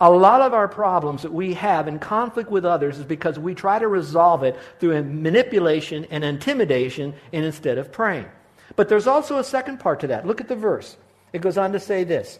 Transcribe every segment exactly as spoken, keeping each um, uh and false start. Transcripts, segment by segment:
A lot of our problems that we have in conflict with others is because we try to resolve it through manipulation and intimidation and instead of praying. But there's also a second part to that. Look at the verse. It goes on to say this.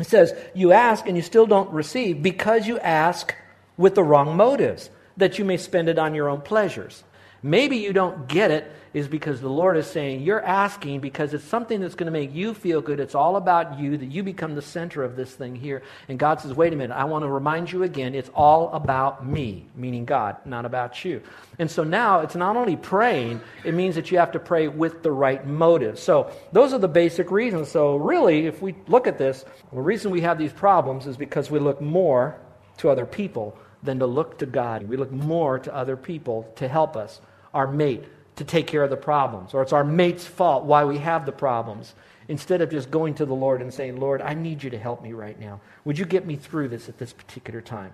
It says, you ask and you still don't receive because you ask with the wrong motives, that you may spend it on your own pleasures. Maybe you don't get it is because the Lord is saying you're asking because it's something that's going to make you feel good. It's all about you, that you become the center of this thing here. And God says, wait a minute, I want to remind you again, it's all about me, meaning God, not about you. And so now it's not only praying, it means that you have to pray with the right motive. So those are the basic reasons. So really, if we look at this, the reason we have these problems is because we look more to other people than to look to God. We look more to other people to help us, our mate, to take care of the problems. Or it's our mate's fault why we have the problems. Instead of just going to the Lord and saying, Lord, I need you to help me right now. Would you get me through this at this particular time?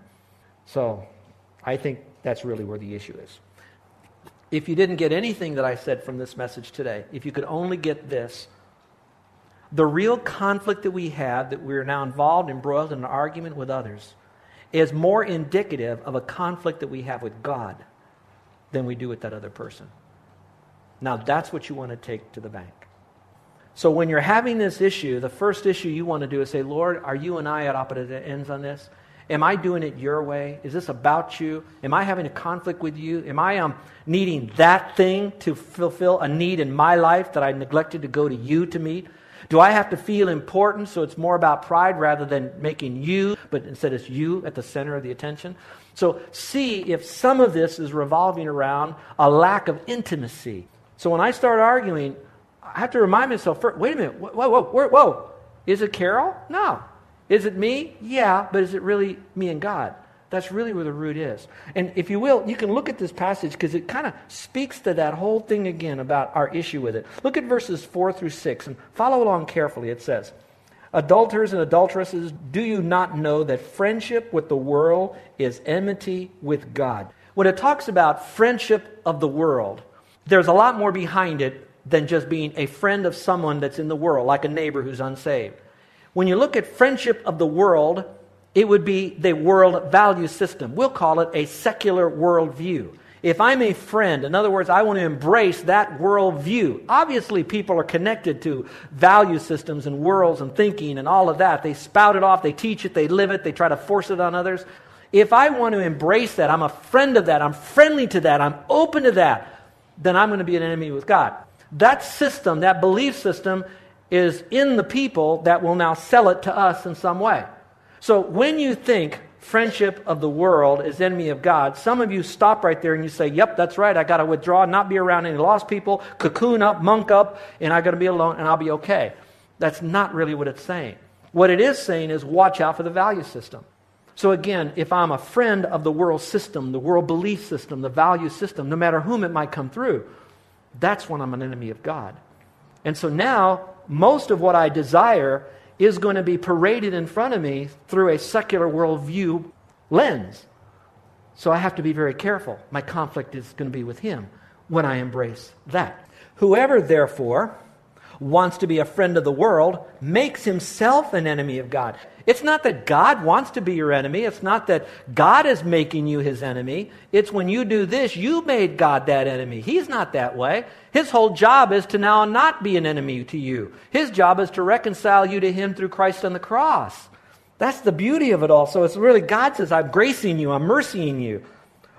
So I think that's really where the issue is. If you didn't get anything that I said from this message today, if you could only get this, the real conflict that we have, that we're now involved, embroiled in an argument with others, is more indicative of a conflict that we have with God than we do with that other person. Now that's what you want to take to the bank. So when you're having this issue, the first issue you want to do is say, Lord, are you and I at opposite ends on this? Am I doing it your way? Is this about you? Am I having a conflict with you? Am I um, needing that thing to fulfill a need in my life that I neglected to go to you to meet? Do I have to feel important so it's more about pride rather than making you, but instead it's you at the center of the attention? So see if some of this is revolving around a lack of intimacy. So when I start arguing, I have to remind myself, wait a minute, whoa, whoa, whoa, whoa. Is it Carol? No. Is it me? Yeah, but is it really me and God? That's really where the root is. And if you will, you can look at this passage because it kind of speaks to that whole thing again about our issue with it. Look at verses four through six and follow along carefully. It says, adulterers and adulteresses, do you not know that friendship with the world is enmity with God? When it talks about friendship of the world, there's a lot more behind it than just being a friend of someone that's in the world, like a neighbor who's unsaved. When you look at friendship of the world, it would be the world value system. We'll call it a secular worldview. If I'm a friend, in other words, I want to embrace that worldview. Obviously, people are connected to value systems and worlds and thinking and all of that. They spout it off, they teach it, they live it, they try to force it on others. If I want to embrace that, I'm a friend of that, I'm friendly to that, I'm open to that, then I'm going to be an enemy with God. That system, that belief system, is in the people that will now sell it to us in some way. So when you think friendship of the world is enemy of God, some of you stop right there and you say, yep, that's right, I got to withdraw, not be around any lost people, cocoon up, monk up, and I got to be alone and I'll be okay. That's not really what it's saying. What it is saying is watch out for the value system. So again, if I'm a friend of the world system, the world belief system, the value system, no matter whom it might come through, that's when I'm an enemy of God. And so now, most of what I desire is going to be paraded in front of me through a secular worldview lens. So I have to be very careful. My conflict is going to be with him when I embrace that. Whoever, therefore, wants to be a friend of the world makes himself an enemy of God. It's not that God wants to be your enemy. It's not that God is making you his enemy. It's when you do this, you made God that enemy. He's not that way. His whole job is to now not be an enemy to you. His job is to reconcile you to him through Christ on the cross. That's the beauty of it all. So it's really God says, I'm gracing you, I'm mercying you.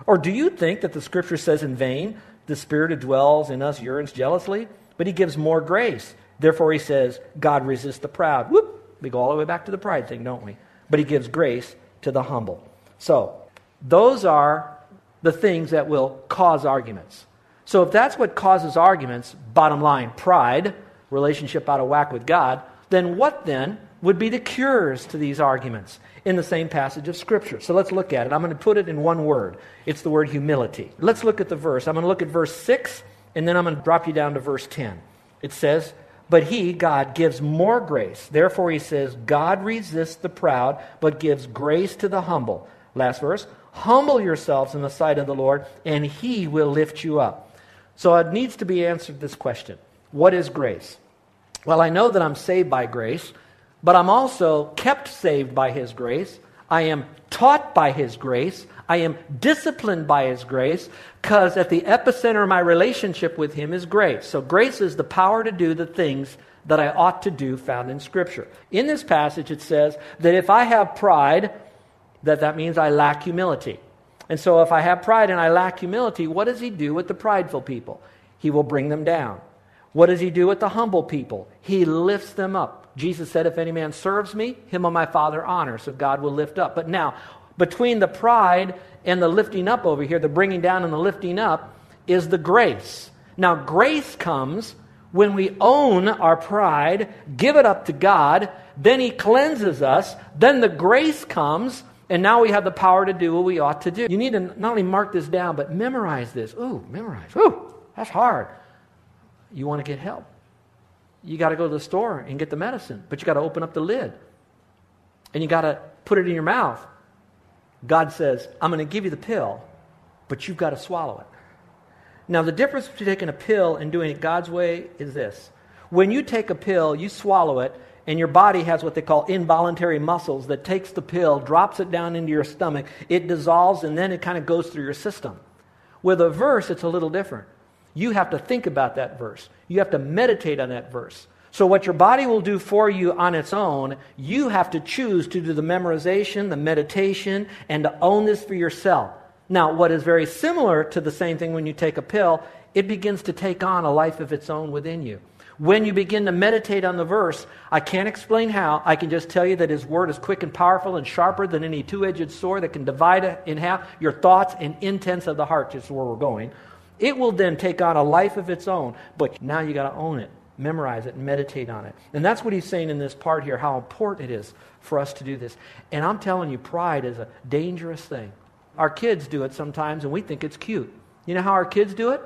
Or do you think that the scripture says in vain, the spirit who dwells in us yearns jealously? But he gives more grace. Therefore, he says, God resists the proud. Whoop! We go all the way back to the pride thing, don't we? But he gives grace to the humble. So, those are the things that will cause arguments. So, if that's what causes arguments, bottom line, pride, relationship out of whack with God, then what then would be the cures to these arguments in the same passage of Scripture? So, let's look at it. I'm going to put it in one word. It's the word humility. Let's look at the verse. I'm going to look at verse six. And then I'm going to drop you down to verse ten. It says, but he, God, gives more grace. Therefore, he says, God resists the proud, but gives grace to the humble. Last verse, humble yourselves in the sight of the Lord, and he will lift you up. So it needs to be answered this question. What is grace? Well, I know that I'm saved by grace, but I'm also kept saved by his grace. I am taught by his grace. I am disciplined by his grace, because at the epicenter of my relationship with him is grace. So grace is the power to do the things that I ought to do found in Scripture. In this passage, it says that if I have pride, that that means I lack humility. And so if I have pride and I lack humility, what does he do with the prideful people? He will bring them down. What does he do with the humble people? He lifts them up. Jesus said, if any man serves me, him will my Father honor. So God will lift up. But now, between the pride and the lifting up over here, the bringing down and the lifting up, is the grace. Now, grace comes when we own our pride, give it up to God, then he cleanses us, then the grace comes, and now we have the power to do what we ought to do. You need to not only mark this down, but memorize this. Ooh, memorize. Ooh, that's hard. You want to get help. You got to go to the store and get the medicine, but you got to open up the lid, and you got to put it in your mouth. God says, I'm going to give you the pill, but you've got to swallow it. Now, the difference between taking a pill and doing it God's way is this. When you take a pill, you swallow it, and your body has what they call involuntary muscles that takes the pill, drops it down into your stomach, it dissolves, and then it kind of goes through your system. With a verse, it's a little different. You have to think about that verse. You have to meditate on that verse. So what your body will do for you on its own, you have to choose to do the memorization, the meditation, and to own this for yourself. Now, what is very similar to the same thing when you take a pill, it begins to take on a life of its own within you. When you begin to meditate on the verse, I can't explain how. I can just tell you that his word is quick and powerful and sharper than any two-edged sword that can divide in half your thoughts and intents of the heart, just where we're going. It will then take on a life of its own, but now you got to own it. Memorize it, and meditate on it. And that's what he's saying in this part here, how important it is for us to do this. And I'm telling you, pride is a dangerous thing. Our kids do it sometimes, and we think it's cute. You know how our kids do it?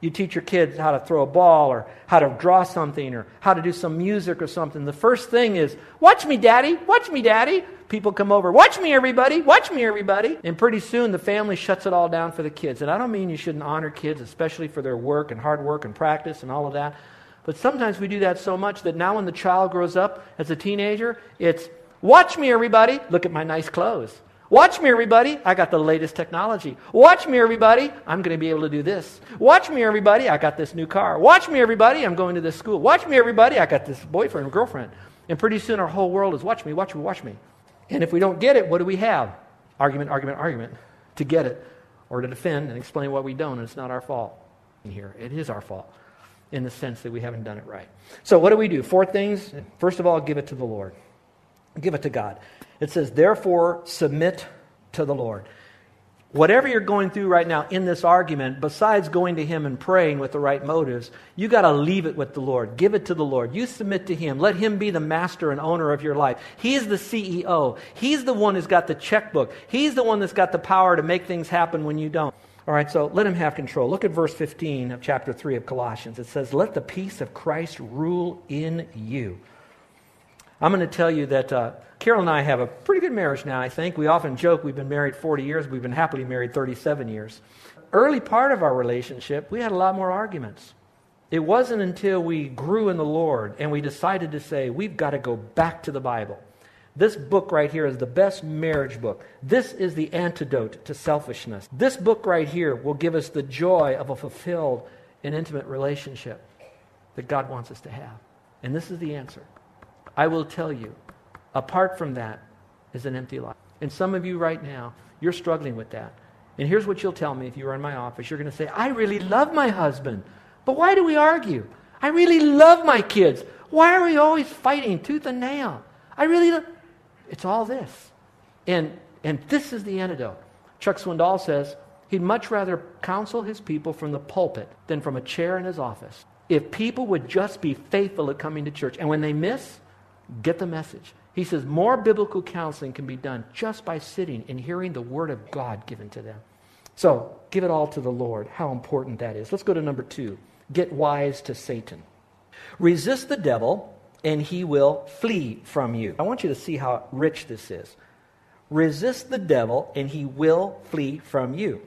You teach your kids how to throw a ball or how to draw something or how to do some music or something. The first thing is, watch me, Daddy, watch me, Daddy. People come over, watch me, everybody, watch me, everybody. And pretty soon the family shuts it all down for the kids. And I don't mean you shouldn't honor kids, especially for their work and hard work and practice and all of that. But sometimes we do that so much that now when the child grows up as a teenager, it's, watch me, everybody, look at my nice clothes. Watch me, everybody, I got the latest technology. Watch me, everybody, I'm going to be able to do this. Watch me, everybody, I got this new car. Watch me, everybody, I'm going to this school. Watch me, everybody, I got this boyfriend or girlfriend. And pretty soon our whole world is, watch me, watch me, watch me. And if we don't get it, what do we have? Argument, argument, argument to get it or to defend and explain why we don't, and it's not our fault. Here, it is our fault, in the sense that we haven't done it right. So what do we do? Four things. First of all, give it to the Lord. Give it to God. It says, therefore, submit to the Lord. Whatever you're going through right now in this argument, besides going to him and praying with the right motives, you got to leave it with the Lord. Give it to the Lord. You submit to him. Let him be the master and owner of your life. He's the C E O. He's the one who's got the checkbook. He's the one that's got the power to make things happen when you don't. All right, so let him have control. Look at verse fifteen of chapter three of Colossians. It says, let the peace of Christ rule in you. I'm going to tell you that uh, Carol and I have a pretty good marriage now, I think. We often joke we've been married forty years. We've been happily married thirty-seven years. Early part of our relationship, we had a lot more arguments. It wasn't until we grew in the Lord and we decided to say, we've got to go back to the Bible. This book right here is the best marriage book. This is the antidote to selfishness. This book right here will give us the joy of a fulfilled and intimate relationship that God wants us to have. And this is the answer. I will tell you, apart from that is an empty life. And some of you right now, you're struggling with that. And here's what you'll tell me if you were in my office. You're going to say, I really love my husband, but why do we argue? I really love my kids. Why are we always fighting tooth and nail? I really love... It's all this. And and this is the antidote. Chuck Swindoll says he'd much rather counsel his people from the pulpit than from a chair in his office. If people would just be faithful at coming to church, and when they miss, get the message. He says more biblical counseling can be done just by sitting and hearing the word of God given to them. So give it all to the Lord. How important that is. Let's go to number two. Get wise to Satan. Resist the devil and he will flee from you. I want you to see how rich this is. Resist the devil and he will flee from you.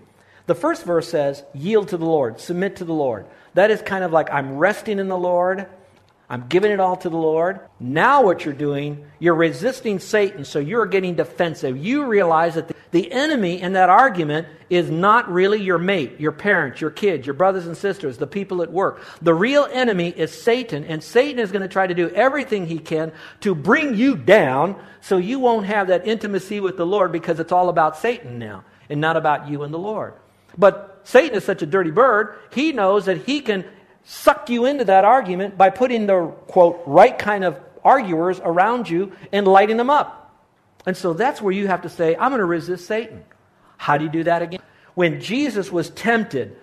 The first verse says, yield to the Lord, submit to the Lord. That is kind of like, I'm resting in the Lord. I'm giving it all to the Lord. Now what you're doing, you're resisting Satan, so you're getting defensive. You realize that the enemy in that argument is not really your mate, your parents, your kids, your brothers and sisters, the people at work. The real enemy is Satan, and Satan is going to try to do everything he can to bring you down so you won't have that intimacy with the Lord, because it's all about Satan now and not about you and the Lord. But Satan is such a dirty bird, he knows that he can suck you into that argument by putting the, quote, right kind of arguers around you and lighting them up. And so that's where you have to say, I'm going to resist Satan. How do you do that again? When Jesus was tempted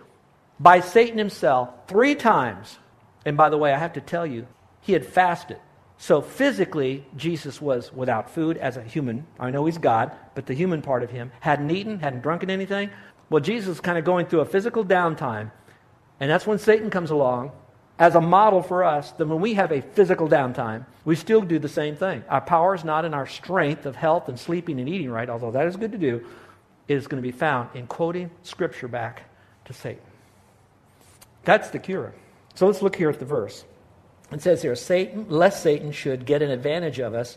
by Satan himself three times, and by the way, I have to tell you, he had fasted. So physically, Jesus was without food as a human. I know he's God, but the human part of him hadn't eaten, hadn't drunken anything. Well, Jesus was kind of going through a physical downtime. And that's when Satan comes along as a model for us, that when we have a physical downtime, we still do the same thing. Our power is not in our strength of health and sleeping and eating right, although that is good to do. It is going to be found in quoting Scripture back to Satan. That's the cure. So let's look here at the verse. It says here, Satan, lest Satan should get an advantage of us,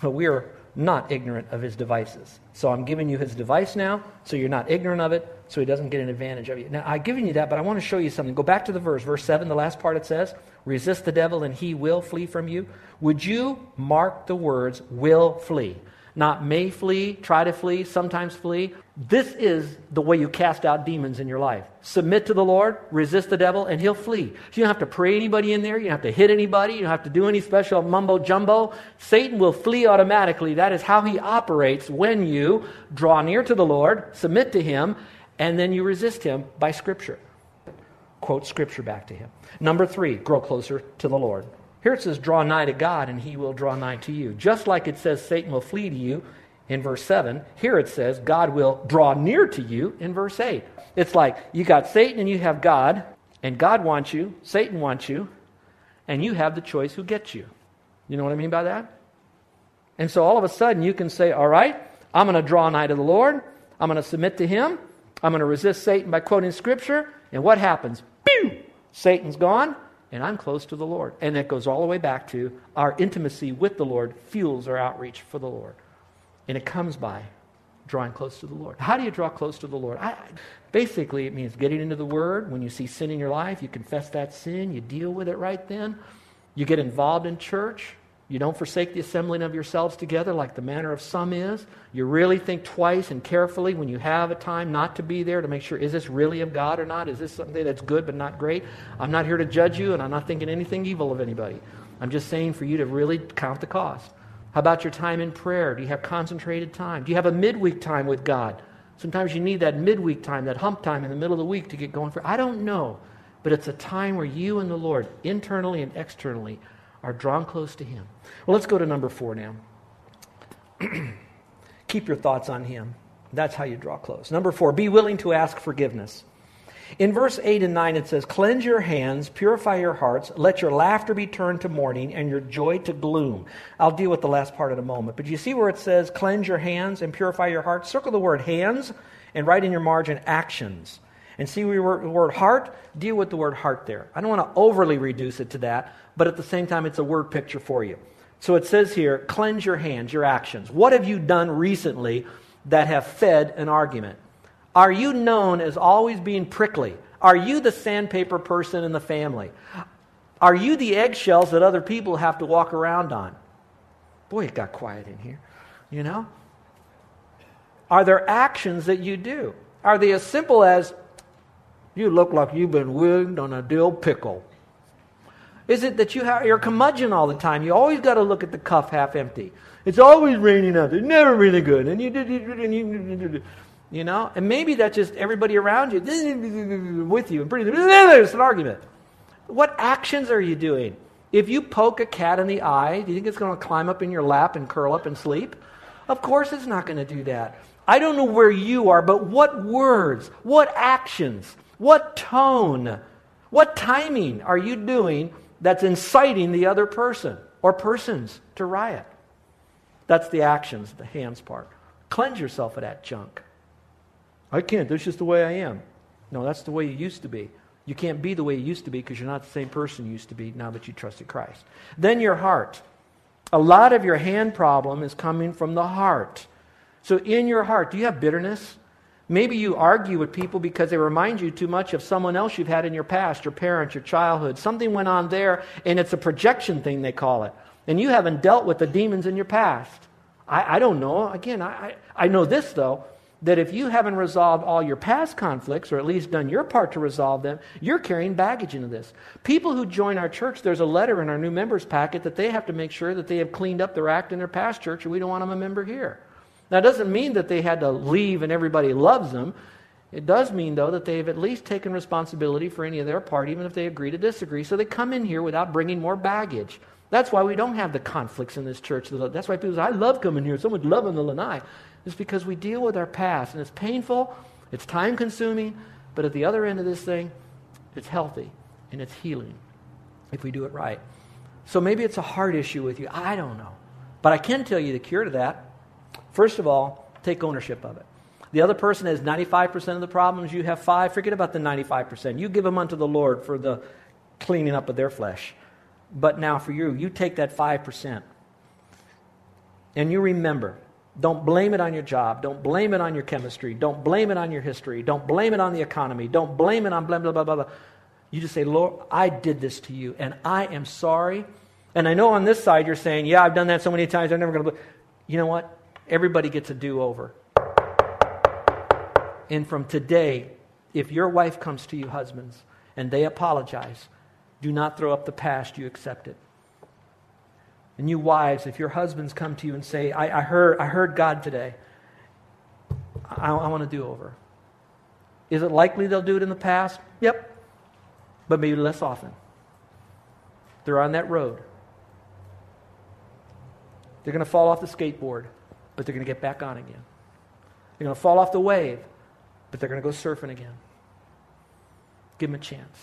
but we are not ignorant of his devices. So I'm giving you his device now, so you're not ignorant of it, so he doesn't get an advantage of you. Now, I've given you that, but I want to show you something. Go back to the verse, verse seven, the last part. It says, resist the devil and he will flee from you. Would you mark the words, will flee? Not may flee, try to flee, sometimes flee. This is the way you cast out demons in your life. Submit to the Lord, resist the devil, and he'll flee. You don't have to pray anybody in there. You don't have to hit anybody. You don't have to do any special mumbo-jumbo. Satan will flee automatically. That is how he operates when you draw near to the Lord, submit to him, and then you resist him by Scripture. Quote Scripture back to him. Number three, grow closer to the Lord. Here it says, draw nigh to God, and he will draw nigh to you. Just like it says Satan will flee to you in verse seven, here it says God will draw near to you in verse eight. It's like you got Satan and you have God, and God wants you, Satan wants you, and you have the choice who gets you. You know what I mean by that? And so all of a sudden you can say, all right, I'm going to draw nigh to the Lord. I'm going to submit to him. I'm going to resist Satan by quoting Scripture. And what happens? Pew! Satan's gone. And I'm close to the Lord. And that goes all the way back to our intimacy with the Lord fuels our outreach for the Lord. And it comes by drawing close to the Lord. How do you draw close to the Lord? I, basically, it means getting into the Word. When you see sin in your life, you confess that sin. You deal with it right then. You get involved in church. You don't forsake the assembling of yourselves together like the manner of some is. You really think twice and carefully when you have a time not to be there to make sure, is this really of God or not? Is this something that's good but not great? I'm not here to judge you, and I'm not thinking anything evil of anybody. I'm just saying for you to really count the cost. How about your time in prayer? Do you have concentrated time? Do you have a midweek time with God? Sometimes you need that midweek time, that hump time in the middle of the week to get going for. I don't know, but it's a time where you and the Lord, internally and externally, are drawn close to him. Well, let's go to number four now. Keep your thoughts on him. That's how you draw close. Number four, be willing to ask forgiveness. In verse eight and nine, it says, cleanse your hands, purify your hearts, let your laughter be turned to mourning and your joy to gloom. I'll deal with the last part in a moment. But you see where it says, cleanse your hands and purify your hearts? Circle the word hands and write in your margin actions. And see the word heart, deal with the word heart there. I don't want to overly reduce it to that, but at the same time, it's a word picture for you. So it says here, cleanse your hands, your actions. What have you done recently that have fed an argument? Are you known as always being prickly? Are you the sandpaper person in the family? Are you the eggshells that other people have to walk around on? Boy, it got quiet in here, you know? Are there actions that you do? Are they as simple as, you look like you've been wigged on a dill pickle? Is it that you have, you're curmudgeon all the time? You always got to look at the cup half empty. It's always raining out. It's never really good. And you did, you, you know, and maybe that's just everybody around you with you. And pretty soon, there's an argument. What actions are you doing? If you poke a cat in the eye, do you think it's going to climb up in your lap and curl up and sleep? Of course it's not going to do that. I don't know where you are, but what words, what actions, what tone, what timing are you doing that's inciting the other person or persons to riot? That's the actions, the hands part. Cleanse yourself of that junk. I can't. That's just the way I am. No, that's the way you used to be. You can't be the way you used to be because you're not the same person you used to be now that you trusted Christ. Then your heart. A lot of your hand problem is coming from the heart. So in your heart, do you have bitterness? Maybe you argue with people because they remind you too much of someone else you've had in your past, your parents, your childhood. Something went on there, and it's a projection thing, they call it. And you haven't dealt with the demons in your past. I, I don't know. Again, I, I know this, though, that if you haven't resolved all your past conflicts, or at least done your part to resolve them, you're carrying baggage into this. People who join our church, there's a letter in our new members packet that they have to make sure that they have cleaned up their act in their past church, and we don't want them a member here. Now, it doesn't mean that they had to leave and everybody loves them. It does mean, though, that they've at least taken responsibility for any of their part, even if they agree to disagree, so they come in here without bringing more baggage. That's why we don't have the conflicts in this church. That's why people say, I love coming here. Someone's loving the Lanai. It's because we deal with our past, and it's painful, it's time-consuming, but at the other end of this thing, it's healthy, and it's healing if we do it right. So maybe it's a heart issue with you. I don't know. But I can tell you the cure to that. First of all, take ownership of it. The other person has ninety-five percent of the problems. You have five. Forget about the ninety-five percent. You give them unto the Lord for the cleaning up of their flesh. But now for you, you take that five percent. And you remember, don't blame it on your job. Don't blame it on your chemistry. Don't blame it on your history. Don't blame it on the economy. Don't blame it on blah, blah, blah, blah, blah. You just say, Lord, I did this to you, and I am sorry. And I know on this side you're saying, yeah, I've done that so many times, I'm never going to believe. You know what? Everybody gets a do-over. And from today, if your wife comes to you, husbands, and they apologize, do not throw up the past, you accept it. And you wives, if your husbands come to you and say, I, I heard I heard God today, I, I want a do-over. Is it likely they'll do it in the past? Yep. But maybe less often. They're on that road. They're going to fall off the skateboard, but they're going to get back on again. They're going to fall off the wave, but they're going to go surfing again. Give them a chance.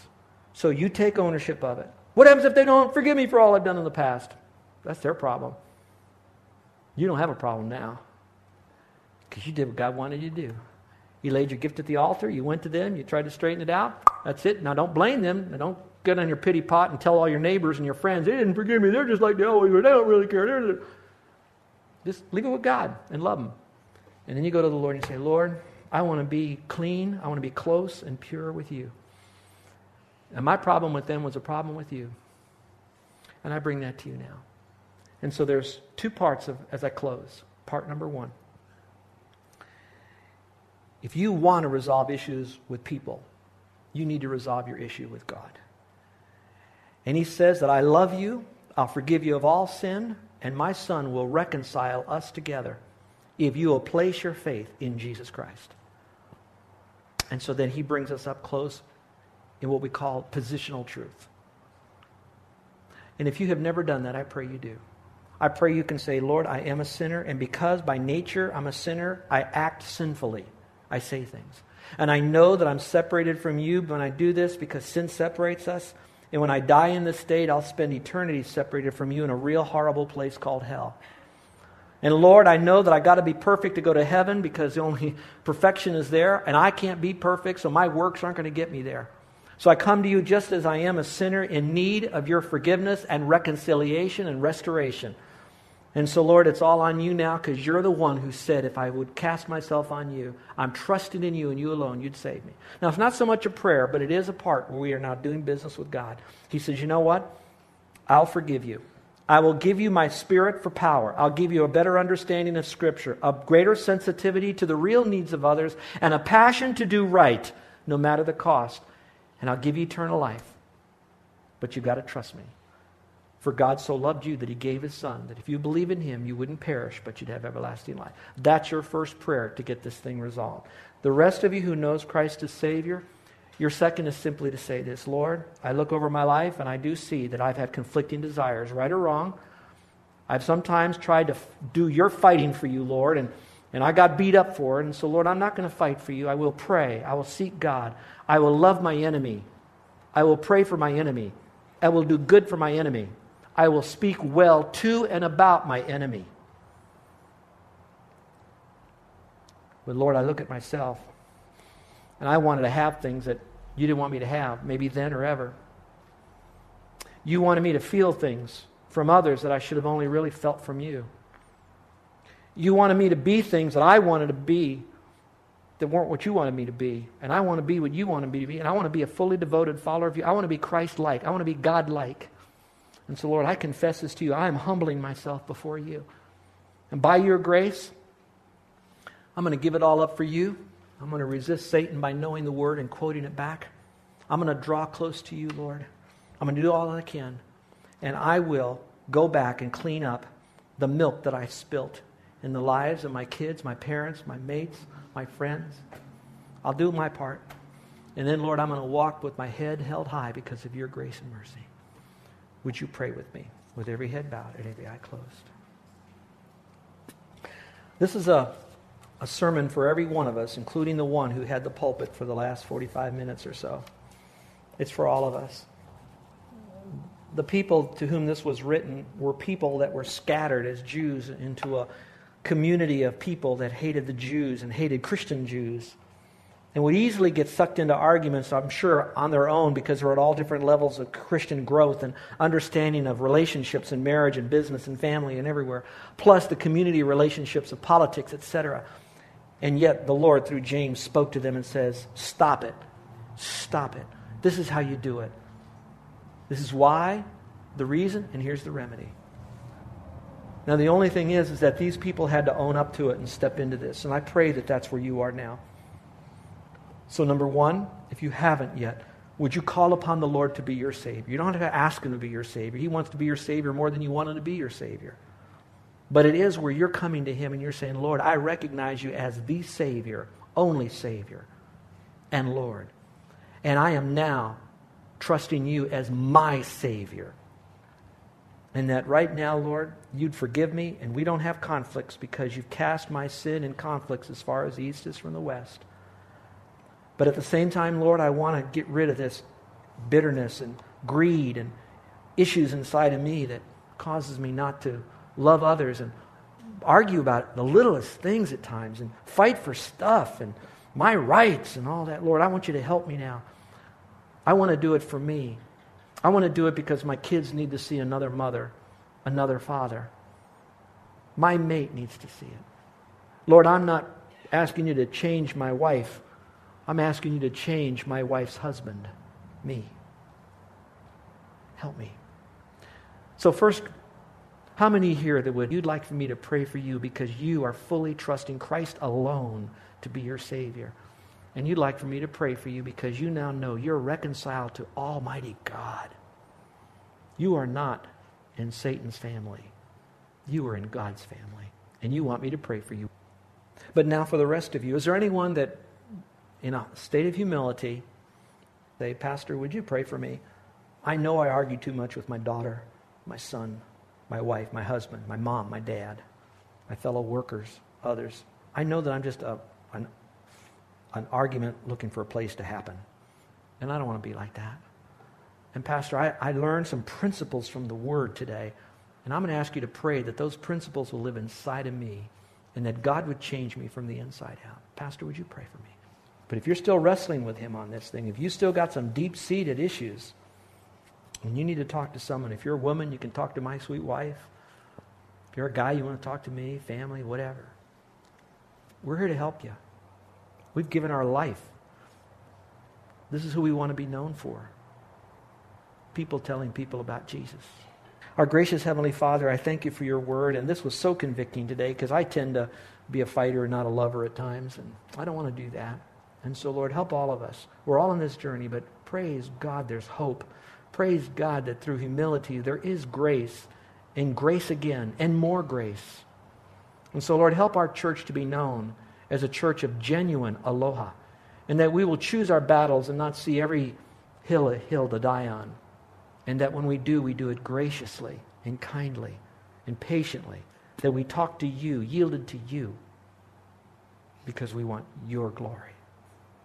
So you take ownership of it. What happens if they don't? Forgive me for all I've done in the past. That's their problem. You don't have a problem now because you did what God wanted you to do. You laid your gift at the altar. You went to them. You tried to straighten it out. That's it. Now, don't blame them. Now, don't get on your pity pot and tell all your neighbors and your friends, they didn't forgive me. They're just like they always were. They don't really care. They're just... just leave it with God and love Him. And then you go to the Lord and say, Lord, I want to be clean. I want to be close and pure with you. And my problem with them was a problem with you. And I bring that to you now. And so there's two parts of as I close. Part number one. If you want to resolve issues with people, you need to resolve your issue with God. And He says that I love you, I'll forgive you of all sin, and my Son will reconcile us together if you will place your faith in Jesus Christ. And so then He brings us up close in what we call positional truth. And if you have never done that, I pray you do. I pray you can say, Lord, I am a sinner, and because by nature I'm a sinner, I act sinfully. I say things. And I know that I'm separated from you when I do this because sin separates us. And when I die in this state, I'll spend eternity separated from you in a real horrible place called hell. And Lord, I know that I got to be perfect to go to heaven because the only perfection is there, and I can't be perfect, so my works aren't going to get me there. So I come to you just as I am, a sinner in need of your forgiveness and reconciliation and restoration. And so, Lord, it's all on you now because you're the one who said if I would cast myself on you, I'm trusting in you and you alone, you'd save me. Now, it's not so much a prayer, but it is a part where we are now doing business with God. He says, you know what? I'll forgive you. I will give you my Spirit for power. I'll give you a better understanding of Scripture, a greater sensitivity to the real needs of others, and a passion to do right, no matter the cost. And I'll give you eternal life. But you've got to trust me. For God so loved you that He gave His Son, that if you believe in Him, you wouldn't perish, but you'd have everlasting life. That's your first prayer to get this thing resolved. The rest of you who knows Christ as Savior, your second is simply to say this, Lord, I look over my life and I do see that I've had conflicting desires, right or wrong. I've sometimes tried to do your fighting for you, Lord, and And I got beat up for it. And so, Lord, I'm not going to fight for you. I will pray. I will seek God. I will love my enemy. I will pray for my enemy. I will do good for my enemy. I will speak well to and about my enemy. But Lord, I look at myself, and I wanted to have things that you didn't want me to have, maybe then or ever. You wanted me to feel things from others that I should have only really felt from you. You wanted me to be things that I wanted to be that weren't what you wanted me to be. And I want to be what you wanted me to be. And I want to be a fully devoted follower of you. I want to be Christ-like. I want to be God-like. And so, Lord, I confess this to you. I am humbling myself before you. And by your grace, I'm going to give it all up for you. I'm going to resist Satan by knowing the word and quoting it back. I'm going to draw close to you, Lord. I'm going to do all that I can. And I will go back and clean up the milk that I spilt in the lives of my kids, my parents, my mates, my friends. I'll do my part. And then, Lord, I'm going to walk with my head held high because of your grace and mercy. Would you pray with me, with every head bowed and every eye closed? This is a, a sermon for every one of us, including the one who had the pulpit for the last forty-five minutes or so. It's for all of us. The people to whom this was written were people that were scattered as Jews into a community of people that hated the Jews and hated Christian Jews and would easily get sucked into arguments, I'm sure, on their own because they're at all different levels of Christian growth and understanding of relationships and marriage and business and family and everywhere, plus the community relationships of politics, et cetera. And yet the Lord, through James, spoke to them and says, stop it. Stop it. This is how you do it. This is why, the reason, and here's the remedy. Now, the only thing is, is that these people had to own up to it and step into this. And I pray that that's where you are now. So, number one, if you haven't yet, would you call upon the Lord to be your Savior? You don't have to ask Him to be your Savior. He wants to be your Savior more than you want Him to be your Savior. But it is where you're coming to Him and you're saying, Lord, I recognize you as the Savior, only Savior, and Lord. And I am now trusting you as my Savior. And that right now, Lord, you'd forgive me and we don't have conflicts because you've cast my sin and conflicts as far as the east is from the west. But at the same time, Lord, I want to get rid of this bitterness and greed and issues inside of me that causes me not to love others and argue about the littlest things at times and fight for stuff and my rights and all that. Lord, I want you to help me now. I want to do it for me. I want to do it because my kids need to see another mother, another father. My mate needs to see it. Lord, I'm not asking you to change my wife. I'm asking you to change my wife's husband, me. Help me. So first, how many here that would you'd like for me to pray for you because you are fully trusting Christ alone to be your Savior? And you'd like for me to pray for you because you now know you're reconciled to Almighty God. You are not in Satan's family. You are in God's family. And you want me to pray for you. But now for the rest of you, is there anyone that, in a state of humility, say, Pastor, would you pray for me? I know I argue too much with my daughter, my son, my wife, my husband, my mom, my dad, my fellow workers, others. I know that I'm just a... an an argument looking for a place to happen. And I don't want to be like that. And Pastor, I, I learned some principles from the Word today, and I'm going to ask you to pray that those principles will live inside of me and that God would change me from the inside out. Pastor, would you pray for me? But if you're still wrestling with Him on this thing, if you still got some deep-seated issues, and you need to talk to someone, if you're a woman, you can talk to my sweet wife. If you're a guy, you want to talk to me, family, whatever. We're here to help you. We've given our life. This is who we want to be known for. People telling people about Jesus. Our gracious Heavenly Father, I thank you for your word. And this was so convicting today because I tend to be a fighter and not a lover at times. And I don't want to do that. And so, Lord, help all of us. We're all on this journey, but praise God there's hope. Praise God that through humility there is grace and grace again and more grace. And so, Lord, help our church to be known as a church of genuine aloha, and that we will choose our battles and not see every hill a hill to die on, and that when we do, we do it graciously and kindly and patiently, that we talk to you, yielded to you, because we want your glory.